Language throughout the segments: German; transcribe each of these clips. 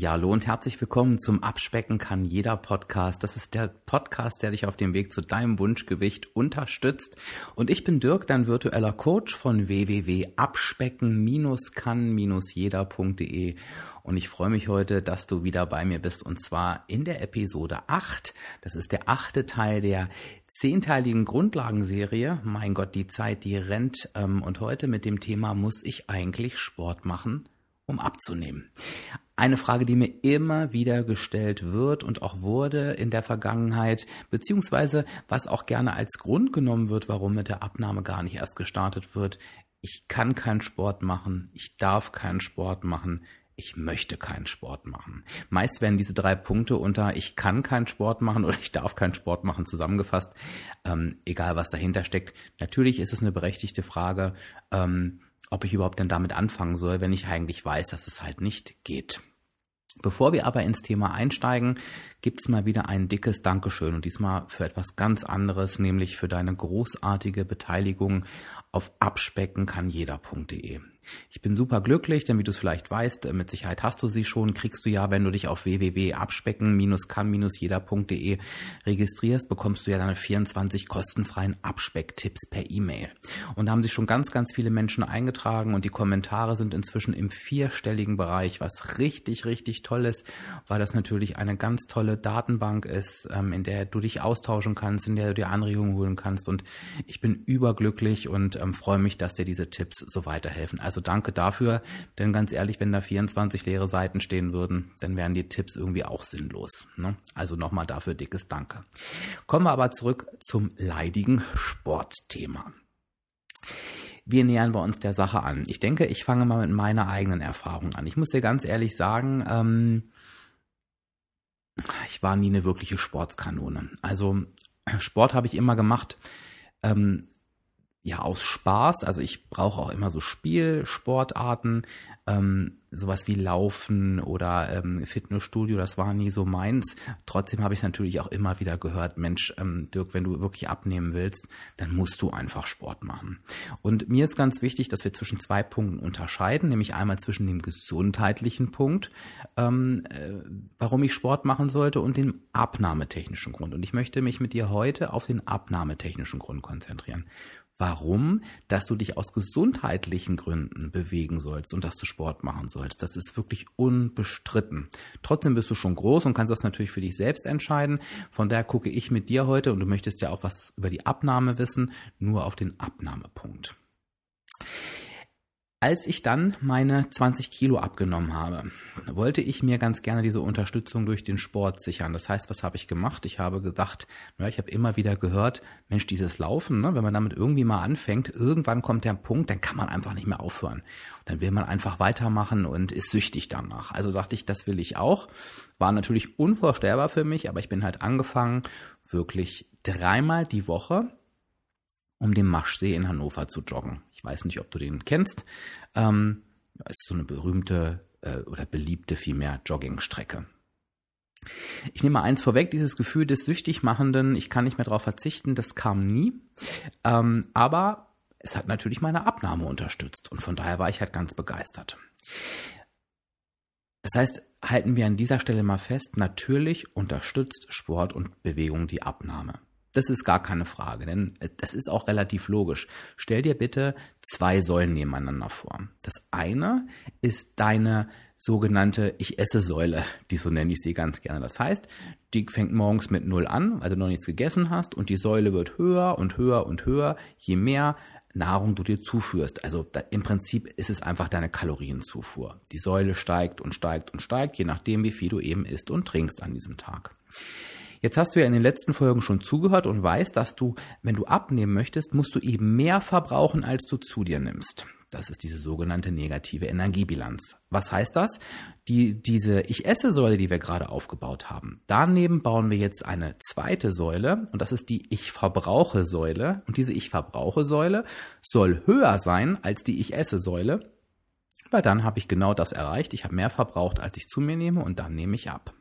Ja, hallo und herzlich willkommen zum Abspecken kann jeder Podcast. Das ist der Podcast, der dich auf dem Weg zu deinem Wunschgewicht unterstützt. Und ich bin Dirk, dein virtueller Coach von www.abspecken-kann-jeder.de. Und ich freue mich heute, dass du wieder bei mir bist, und zwar in der Episode 8. Das ist der 8. Teil der 10-teiligen Grundlagenserie. Mein Gott, die Zeit, die rennt. Und heute mit dem Thema: Muss ich eigentlich Sport machen, um abzunehmen? Eine Frage, die mir immer wieder gestellt wird und auch wurde in der Vergangenheit, beziehungsweise was auch gerne als Grund genommen wird, warum mit der Abnahme gar nicht erst gestartet wird: Ich kann keinen Sport machen, ich darf keinen Sport machen, ich möchte keinen Sport machen. Meist werden diese drei Punkte unter ich kann keinen Sport machen oder ich darf keinen Sport machen zusammengefasst, egal was dahinter steckt. Natürlich ist es eine berechtigte Frage, ob ich überhaupt denn damit anfangen soll, wenn ich eigentlich weiß, dass es halt nicht geht. Bevor wir aber ins Thema einsteigen, gibt's mal wieder ein dickes Dankeschön, und diesmal für etwas ganz anderes, nämlich für deine großartige Beteiligung auf abspeckenkannjeder.de. Ich bin super glücklich, denn wie du es vielleicht weißt, mit Sicherheit hast du sie schon, kriegst du ja, wenn du dich auf www.abspecken-kann-jeder.de registrierst, bekommst du ja deine 24 kostenfreien Abspecktipps per E-Mail. Und da haben sich schon ganz, ganz viele Menschen eingetragen, und die Kommentare sind inzwischen im 4-stelligen Bereich, was richtig, richtig toll ist, weil das natürlich eine ganz tolle Datenbank ist, in der du dich austauschen kannst, in der du dir Anregungen holen kannst, und ich bin überglücklich und freue mich, dass dir diese Tipps so weiterhelfen. Also danke dafür, denn ganz ehrlich, wenn da 24 leere Seiten stehen würden, dann wären die Tipps irgendwie auch sinnlos, ne? Also nochmal dafür dickes Danke. Kommen wir aber zurück zum leidigen Sportthema. Wie nähern wir uns der Sache an? Ich denke, ich fange mal mit meiner eigenen Erfahrung an. Ich muss dir ganz ehrlich sagen, ich war nie eine wirkliche Sportskanone. Also Sport habe ich immer gemacht, ja, aus Spaß. Also ich brauche auch immer so Spielsportarten, sowas wie Laufen oder Fitnessstudio, das war nie so meins. Trotzdem habe ich natürlich auch immer wieder gehört: Mensch, Dirk, wenn du wirklich abnehmen willst, dann musst du einfach Sport machen. Und mir ist ganz wichtig, dass wir zwischen zwei Punkten unterscheiden, nämlich einmal zwischen dem gesundheitlichen Punkt, warum ich Sport machen sollte, und dem abnahmetechnischen Grund. Und ich möchte mich mit dir heute auf den abnahmetechnischen Grund konzentrieren. Warum? Dass du dich aus gesundheitlichen Gründen bewegen sollst und dass du Sport machen sollst. Das ist wirklich unbestritten. Trotzdem bist du schon groß und kannst das natürlich für dich selbst entscheiden. Von daher gucke ich mit dir heute, und du möchtest ja auch was über die Abnahme wissen, nur auf den Abnahmepunkt. Als ich dann meine 20 Kilo abgenommen habe, wollte ich mir ganz gerne diese Unterstützung durch den Sport sichern. Das heißt, was habe ich gemacht? Ich habe gesagt, ich habe immer wieder gehört: Mensch, dieses Laufen, ne, wenn man damit irgendwie mal anfängt, irgendwann kommt der Punkt, dann kann man einfach nicht mehr aufhören. Und dann will man einfach weitermachen und ist süchtig danach. Also dachte ich, das will ich auch. War natürlich unvorstellbar für mich, aber ich bin halt angefangen, wirklich 3-mal die Woche um den Maschsee in Hannover zu joggen. Ich weiß nicht, ob du den kennst. Ist so eine berühmte oder beliebte vielmehr Joggingstrecke. Ich nehme mal eins vorweg: Dieses Gefühl des süchtig Machenden, ich kann nicht mehr drauf verzichten, das kam nie. Aber es hat natürlich meine Abnahme unterstützt, und von daher war ich halt ganz begeistert. Das heißt, halten wir an dieser Stelle mal fest: Natürlich unterstützt Sport und Bewegung die Abnahme. Das ist gar keine Frage, denn das ist auch relativ logisch. Stell dir bitte 2 Säulen nebeneinander vor. Das eine ist deine sogenannte Ich-esse-Säule, die, so nenne ich sie ganz gerne. Das heißt, die fängt morgens mit 0 an, weil du noch nichts gegessen hast, und die Säule wird höher und höher und höher, je mehr Nahrung du dir zuführst. Also im Prinzip ist es einfach deine Kalorienzufuhr. Die Säule steigt und steigt und steigt, je nachdem, wie viel du eben isst und trinkst an diesem Tag. Jetzt hast du ja in den letzten Folgen schon zugehört und weißt, dass du, wenn du abnehmen möchtest, musst du eben mehr verbrauchen, als du zu dir nimmst. Das ist diese sogenannte negative Energiebilanz. Was heißt das? Diese Ich-esse-Säule, die wir gerade aufgebaut haben. Daneben bauen wir jetzt eine zweite Säule, und das ist die Ich-verbrauche-Säule. Und diese Ich-verbrauche-Säule soll höher sein als die Ich-esse-Säule, weil dann habe ich genau das erreicht. Ich habe mehr verbraucht, als ich zu mir nehme, und dann nehme ich ab.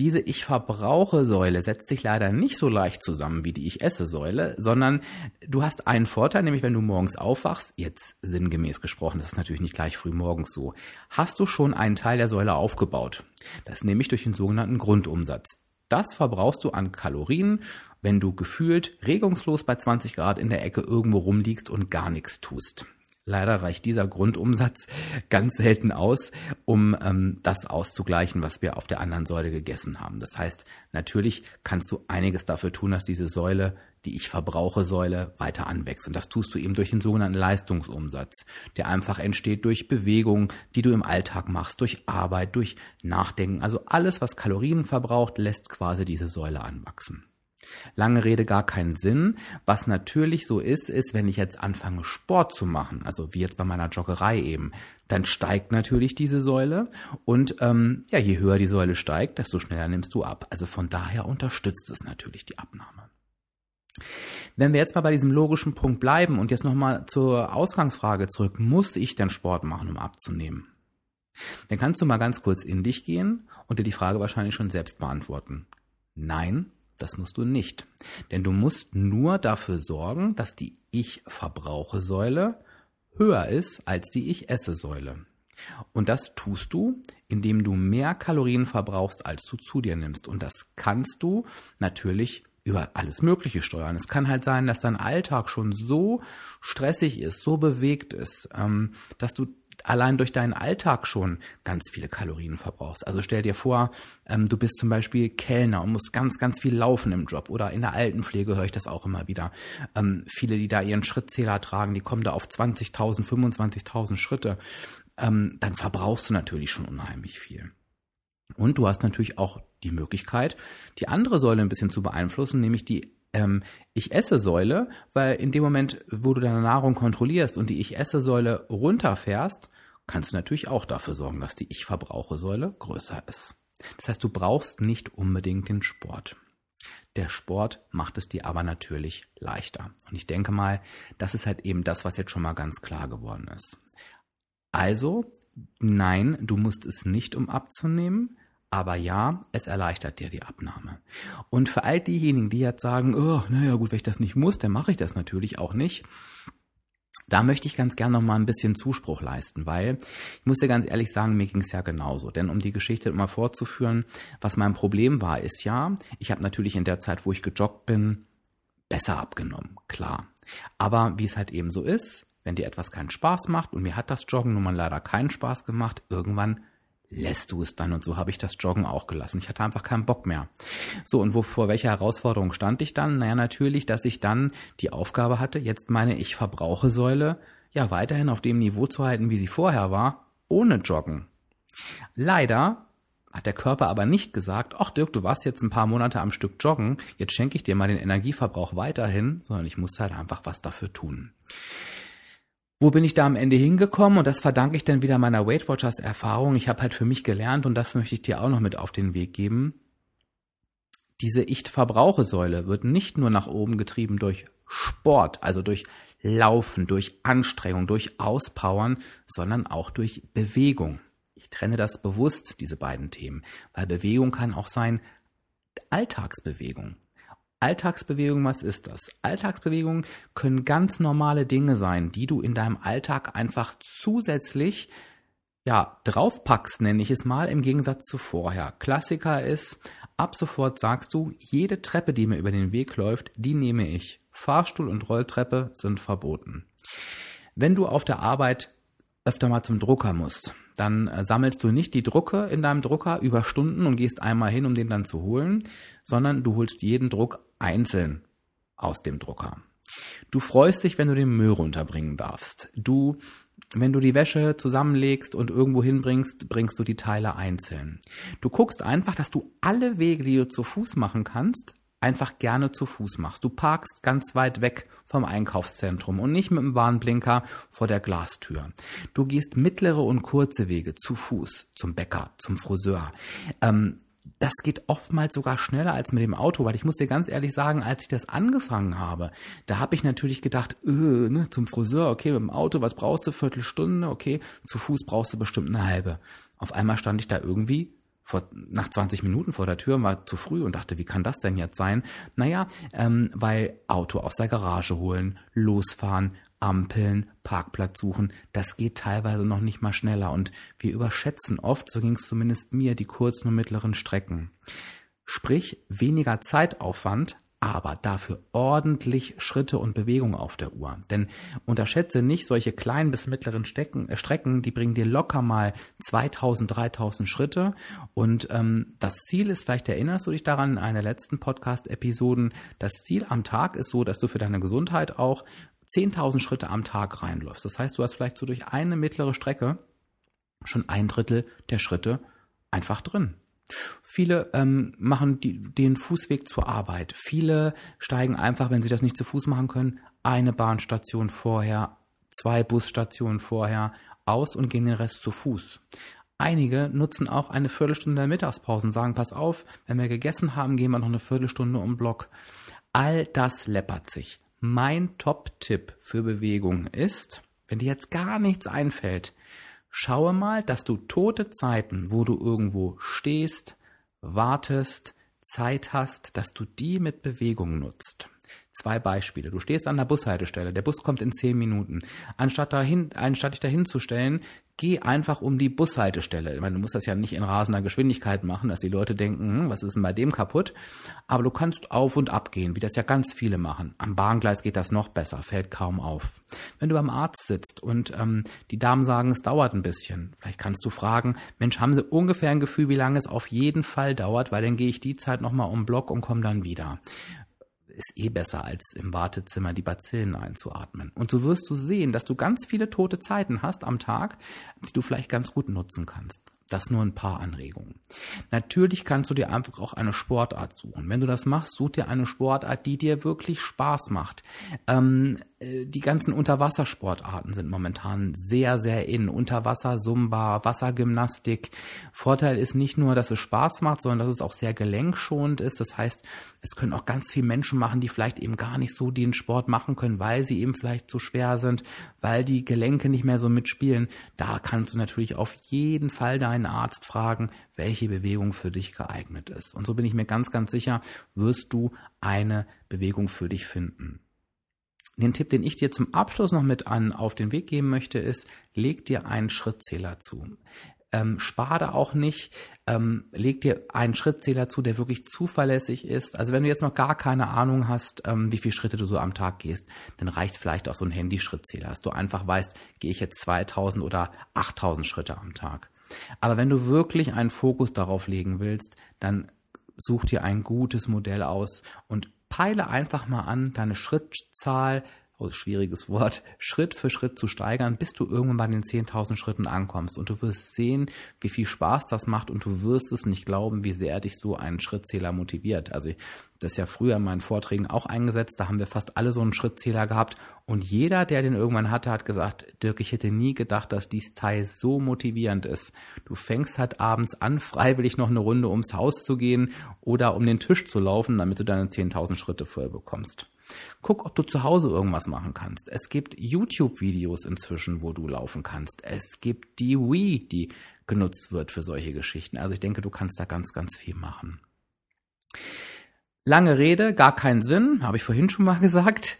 Diese Ich-Verbrauche-Säule setzt sich leider nicht so leicht zusammen wie die Ich-Esse-Säule, sondern du hast einen Vorteil, nämlich wenn du morgens aufwachst, jetzt sinngemäß gesprochen, das ist natürlich nicht gleich früh morgens so, hast du schon einen Teil der Säule aufgebaut. Das nämlich durch den sogenannten Grundumsatz. Das verbrauchst du an Kalorien, wenn du gefühlt regungslos bei 20 Grad in der Ecke irgendwo rumliegst und gar nichts tust. Leider reicht dieser Grundumsatz ganz selten aus, um das auszugleichen, was wir auf der anderen Säule gegessen haben. Das heißt, natürlich kannst du einiges dafür tun, dass diese Säule, die Ich-Verbrauche-Säule, weiter anwächst. Und das tust du eben durch den sogenannten Leistungsumsatz, der einfach entsteht durch Bewegung, die du im Alltag machst, durch Arbeit, durch Nachdenken. Also alles, was Kalorien verbraucht, lässt quasi diese Säule anwachsen. Lange Rede, gar keinen Sinn. Was natürlich so ist, wenn ich jetzt anfange, Sport zu machen, also wie jetzt bei meiner Joggerei eben, dann steigt natürlich diese Säule und je höher die Säule steigt, desto schneller nimmst du ab. Also von daher unterstützt es natürlich die Abnahme. Wenn wir jetzt mal bei diesem logischen Punkt bleiben und jetzt nochmal zur Ausgangsfrage zurück, muss ich denn Sport machen, um abzunehmen? Dann kannst du mal ganz kurz in dich gehen und dir die Frage wahrscheinlich schon selbst beantworten. Nein. Das musst du nicht, denn du musst nur dafür sorgen, dass die Ich-Verbrauche-Säule höher ist als die Ich-Esse-Säule. Und das tust du, indem du mehr Kalorien verbrauchst, als du zu dir nimmst. Und das kannst du natürlich über alles Mögliche steuern. Es kann halt sein, dass dein Alltag schon so stressig ist, so bewegt ist, dass du allein durch deinen Alltag schon ganz viele Kalorien verbrauchst. Also stell dir vor, du bist zum Beispiel Kellner und musst ganz, ganz viel laufen im Job. Oder in der Altenpflege höre ich das auch immer wieder. Viele, die da ihren Schrittzähler tragen, die kommen da auf 20.000, 25.000 Schritte. Dann verbrauchst du natürlich schon unheimlich viel. Und du hast natürlich auch die Möglichkeit, die andere Säule ein bisschen zu beeinflussen, nämlich die Ich-Esse-Säule, weil in dem Moment, wo du deine Nahrung kontrollierst und die Ich-Esse-Säule runterfährst, kannst du natürlich auch dafür sorgen, dass die Ich-Verbrauche-Säule größer ist. Das heißt, du brauchst nicht unbedingt den Sport. Der Sport macht es dir aber natürlich leichter. Und ich denke mal, das ist halt eben das, was jetzt schon mal ganz klar geworden ist. Also, nein, du musst es nicht, um abzunehmen. Aber ja, es erleichtert dir die Abnahme. Und für all diejenigen, die jetzt sagen, wenn ich das nicht muss, dann mache ich das natürlich auch nicht. Da möchte ich ganz gerne nochmal ein bisschen Zuspruch leisten, weil ich muss dir ganz ehrlich sagen, mir ging es ja genauso. Denn um die Geschichte mal fortzuführen, was mein Problem war, ist ja, ich habe natürlich in der Zeit, wo ich gejoggt bin, besser abgenommen, klar. Aber wie es halt eben so ist, wenn dir etwas keinen Spaß macht, und mir hat das Joggen nun mal leider keinen Spaß gemacht, irgendwann lässt du es dann, und so habe ich das Joggen auch gelassen. Ich hatte einfach keinen Bock mehr. So, und vor welcher Herausforderung stand ich dann? Naja, natürlich, dass ich dann die Aufgabe hatte, jetzt meine Ich-Verbrauche-Säule ja weiterhin auf dem Niveau zu halten, wie sie vorher war, ohne Joggen. Leider hat der Körper aber nicht gesagt, ach Dirk, du warst jetzt ein paar Monate am Stück joggen, jetzt schenke ich dir mal den Energieverbrauch weiterhin, sondern ich musste halt einfach was dafür tun. Wo bin ich da am Ende hingekommen? Und das verdanke ich dann wieder meiner Weight Watchers Erfahrung. Ich habe halt für mich gelernt, und das möchte ich dir auch noch mit auf den Weg geben. Diese Ich-Verbrauche-Säule wird nicht nur nach oben getrieben durch Sport, also durch Laufen, durch Anstrengung, durch Auspowern, sondern auch durch Bewegung. Ich trenne das bewusst, diese beiden Themen, weil Bewegung kann auch sein Alltagsbewegung. Alltagsbewegung, was ist das? Alltagsbewegungen können ganz normale Dinge sein, die du in deinem Alltag einfach zusätzlich draufpackst, nenne ich es mal, im Gegensatz zu vorher. Klassiker ist, ab sofort sagst du, jede Treppe, die mir über den Weg läuft, die nehme ich. Fahrstuhl und Rolltreppe sind verboten. Wenn du auf der Arbeit öfter mal zum Drucker musst, dann sammelst du nicht die Drucke in deinem Drucker über Stunden und gehst einmal hin, um den dann zu holen, sondern du holst jeden Druck einzeln aus dem Drucker. Du freust dich, wenn du den Müll runterbringen darfst. Wenn du die Wäsche zusammenlegst und irgendwo hinbringst, bringst du die Teile einzeln. Du guckst einfach, dass du alle Wege, die du zu Fuß machen kannst, einfach gerne zu Fuß machst. Du parkst ganz weit weg vom Einkaufszentrum und nicht mit dem Warnblinker vor der Glastür. Du gehst mittlere und kurze Wege zu Fuß, zum Bäcker, zum Friseur. Das geht oftmals sogar schneller als mit dem Auto, weil ich muss dir ganz ehrlich sagen, als ich das angefangen habe, da habe ich natürlich gedacht, zum Friseur, okay, mit dem Auto, was brauchst du, Viertelstunde, okay, zu Fuß brauchst du bestimmt eine halbe. Auf einmal stand ich da irgendwie nach 20 Minuten vor der Tür, war zu früh und dachte, wie kann das denn jetzt sein? Naja, weil Auto aus der Garage holen, losfahren, Ampeln, Parkplatz suchen, das geht teilweise noch nicht mal schneller und wir überschätzen oft, so ging es zumindest mir, die kurzen und mittleren Strecken. Sprich, weniger Zeitaufwand, aber dafür ordentlich Schritte und Bewegung auf der Uhr. Denn unterschätze nicht, solche kleinen bis mittleren Strecken, die bringen dir locker mal 2000, 3000 Schritte. Und das Ziel ist, vielleicht erinnerst du dich daran in einer letzten Podcast-Episoden, das Ziel am Tag ist so, dass du für deine Gesundheit auch 10.000 Schritte am Tag reinläufst. Das heißt, du hast vielleicht so durch eine mittlere Strecke schon 1/3 der Schritte einfach drin. Viele machen den Fußweg zur Arbeit. Viele steigen einfach, wenn sie das nicht zu Fuß machen können, eine Bahnstation vorher, 2 Busstationen vorher aus und gehen den Rest zu Fuß. Einige nutzen auch eine Viertelstunde der Mittagspause und sagen, pass auf, wenn wir gegessen haben, gehen wir noch eine Viertelstunde um den Block. All das läppert sich. Mein Top-Tipp für Bewegung ist, wenn dir jetzt gar nichts einfällt, schaue mal, dass du tote Zeiten, wo du irgendwo stehst, wartest, Zeit hast, dass du die mit Bewegung nutzt. 2 Beispiele. Du stehst an der Bushaltestelle, der Bus kommt in 10 Minuten. Anstatt dich dahin zu stellen, geh einfach um die Bushaltestelle. Ich meine, du musst das ja nicht in rasender Geschwindigkeit machen, dass die Leute denken, was ist denn bei dem kaputt? Aber du kannst auf und ab gehen, wie das ja ganz viele machen. Am Bahngleis geht das noch besser, fällt kaum auf. Wenn du beim Arzt sitzt und die Damen sagen, es dauert ein bisschen, vielleicht kannst du fragen, Mensch, haben Sie ungefähr ein Gefühl, wie lange es auf jeden Fall dauert, weil dann gehe ich die Zeit nochmal um den Block und komme dann wieder. Ist eh besser, als im Wartezimmer die Bazillen einzuatmen. Und so wirst du sehen, dass du ganz viele tote Zeiten hast am Tag, die du vielleicht ganz gut nutzen kannst. Das nur ein paar Anregungen. Natürlich kannst du dir einfach auch eine Sportart suchen. Wenn du das machst, such dir eine Sportart, die dir wirklich Spaß macht. Die ganzen Unterwassersportarten sind momentan sehr, sehr in. Unterwasser, Zumba, Wassergymnastik. Vorteil ist nicht nur, dass es Spaß macht, sondern dass es auch sehr gelenkschonend ist. Das heißt, es können auch ganz viele Menschen machen, die vielleicht eben gar nicht so den Sport machen können, weil sie eben vielleicht zu schwer sind, weil die Gelenke nicht mehr so mitspielen. Da kannst du natürlich auf jeden Fall dein einen Arzt fragen, welche Bewegung für dich geeignet ist. Und so bin ich mir ganz, ganz sicher, wirst du eine Bewegung für dich finden. Den Tipp, den ich dir zum Abschluss noch mit an auf den Weg geben möchte, ist, leg dir einen Schrittzähler zu. Spar da auch nicht, leg dir einen Schrittzähler zu, der wirklich zuverlässig ist. Also wenn du jetzt noch gar keine Ahnung hast, wie viele Schritte du so am Tag gehst, dann reicht vielleicht auch so ein Handy-Schrittzähler, dass du einfach weißt, gehe ich jetzt 2000 oder 8000 Schritte am Tag. Aber wenn du wirklich einen Fokus darauf legen willst, dann such dir ein gutes Modell aus und peile einfach mal an, deine Schrittzahl, oh, schwieriges Wort, Schritt für Schritt zu steigern, bis du irgendwann bei den 10.000 Schritten ankommst. Und du wirst sehen, wie viel Spaß das macht und du wirst es nicht glauben, wie sehr dich so ein Schrittzähler motiviert. Also das ist ja früher in meinen Vorträgen auch eingesetzt, da haben wir fast alle so einen Schrittzähler gehabt und jeder, der den irgendwann hatte, hat gesagt, Dirk, ich hätte nie gedacht, dass dieses Teil so motivierend ist. Du fängst halt abends an, freiwillig noch eine Runde ums Haus zu gehen oder um den Tisch zu laufen, damit du deine 10.000 Schritte voll bekommst. Guck, ob du zu Hause irgendwas machen kannst. Es gibt YouTube-Videos inzwischen, wo du laufen kannst. Es gibt die Wii, die genutzt wird für solche Geschichten. Also ich denke, du kannst da ganz, ganz viel machen. Lange Rede, gar keinen Sinn, habe ich vorhin schon mal gesagt.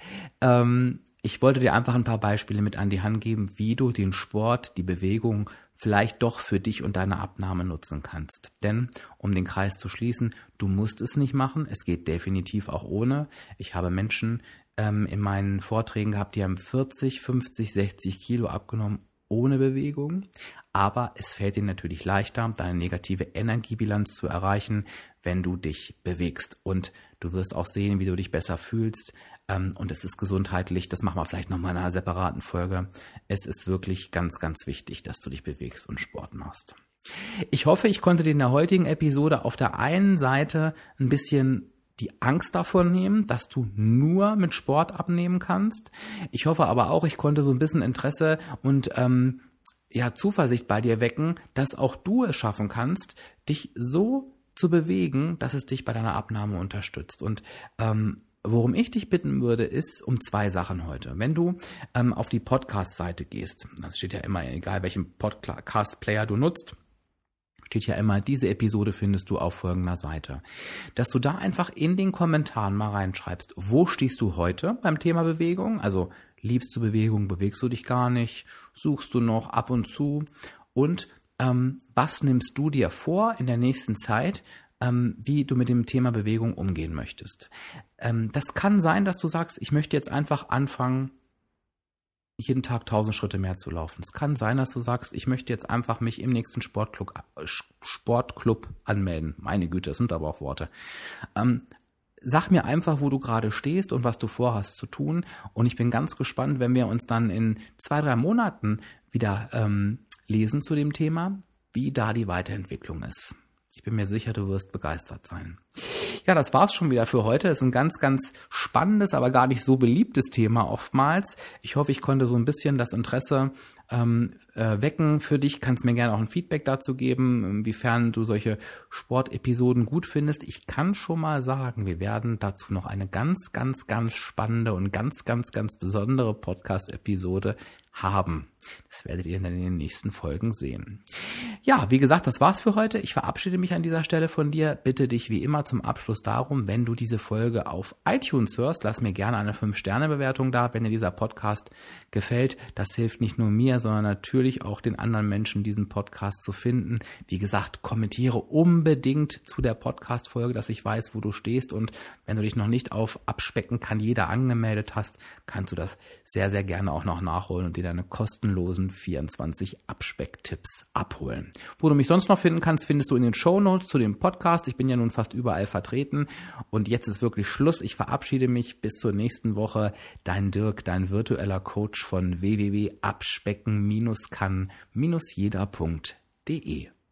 Ich wollte dir einfach ein paar Beispiele mit an die Hand geben, wie du den Sport, die Bewegung vielleicht doch für dich und deine Abnahme nutzen kannst. Denn, um den Kreis zu schließen, du musst es nicht machen. Es geht definitiv auch ohne. Ich habe Menschen in meinen Vorträgen gehabt, die haben 40, 50, 60 Kilo abgenommen ohne Bewegung. Aber es fällt dir natürlich leichter, deine negative Energiebilanz zu erreichen, wenn du dich bewegst. Und du wirst auch sehen, wie du dich besser fühlst. Und es ist gesundheitlich, das machen wir vielleicht nochmal in einer separaten Folge. Es ist wirklich ganz, ganz wichtig, dass du dich bewegst und Sport machst. Ich hoffe, ich konnte dir in der heutigen Episode auf der einen Seite ein bisschen die Angst davor nehmen, dass du nur mit Sport abnehmen kannst. Ich hoffe aber auch, ich konnte so ein bisschen Interesse und Zuversicht bei dir wecken, dass auch du es schaffen kannst, dich so zu bewegen, dass es dich bei deiner Abnahme unterstützt. Und worum ich dich bitten würde, ist um 2 Sachen heute. Wenn du auf die Podcast-Seite gehst, das steht ja immer, egal welchen Podcast-Player du nutzt, steht ja immer, diese Episode findest du auf folgender Seite. Dass du da einfach in den Kommentaren mal reinschreibst, wo stehst du heute beim Thema Bewegung? Also liebst du Bewegung, bewegst du dich gar nicht, suchst du noch ab und zu? Und was nimmst du dir vor in der nächsten Zeit, wie du mit dem Thema Bewegung umgehen möchtest? Das kann sein, dass du sagst, ich möchte jetzt einfach anfangen, jeden Tag 1000 Schritte mehr zu laufen. Es kann sein, dass du sagst, ich möchte jetzt einfach mich im nächsten Sportclub anmelden. Meine Güte, das sind aber auch Worte. Sag mir einfach, wo du gerade stehst und was du vorhast zu tun. Und ich bin ganz gespannt, wenn wir uns dann in 2-3 Monaten wieder lesen zu dem Thema, wie da die Weiterentwicklung ist. Ich bin mir sicher, du wirst begeistert sein. Ja, das war's schon wieder für heute. Es ist ein ganz, ganz spannendes, aber gar nicht so beliebtes Thema oftmals. Ich hoffe, ich konnte so ein bisschen das Interesse wecken für dich. Kannst mir gerne auch ein Feedback dazu geben, inwiefern du solche Sportepisoden gut findest. Ich kann schon mal sagen, wir werden dazu noch eine ganz, ganz, ganz spannende und ganz, ganz, ganz besondere Podcast-Episode haben. Das werdet ihr in den nächsten Folgen sehen. Ja, wie gesagt, das war's für heute. Ich verabschiede mich an dieser Stelle von dir. Bitte dich wie immer zum Abschluss darum, wenn du diese Folge auf iTunes hörst, lass mir gerne eine 5-Sterne-Bewertung da, wenn dir dieser Podcast gefällt. Das hilft nicht nur mir, sondern natürlich auch den anderen Menschen, diesen Podcast zu finden. Wie gesagt, kommentiere unbedingt zu der Podcast-Folge, dass ich weiß, wo du stehst. Und wenn du dich noch nicht auf Abspecken kann jeder angemeldet hast, kannst du das sehr, sehr gerne auch noch nachholen und dir deine kostenlosen 24 Abspecktipps abholen. Wo du mich sonst noch finden kannst, findest du in den Shownotes zu dem Podcast. Ich bin ja nun fast überall vertreten und jetzt ist wirklich Schluss. Ich verabschiede mich bis zur nächsten Woche. Dein Dirk, dein virtueller Coach von www.abspecken-kann-jeder.de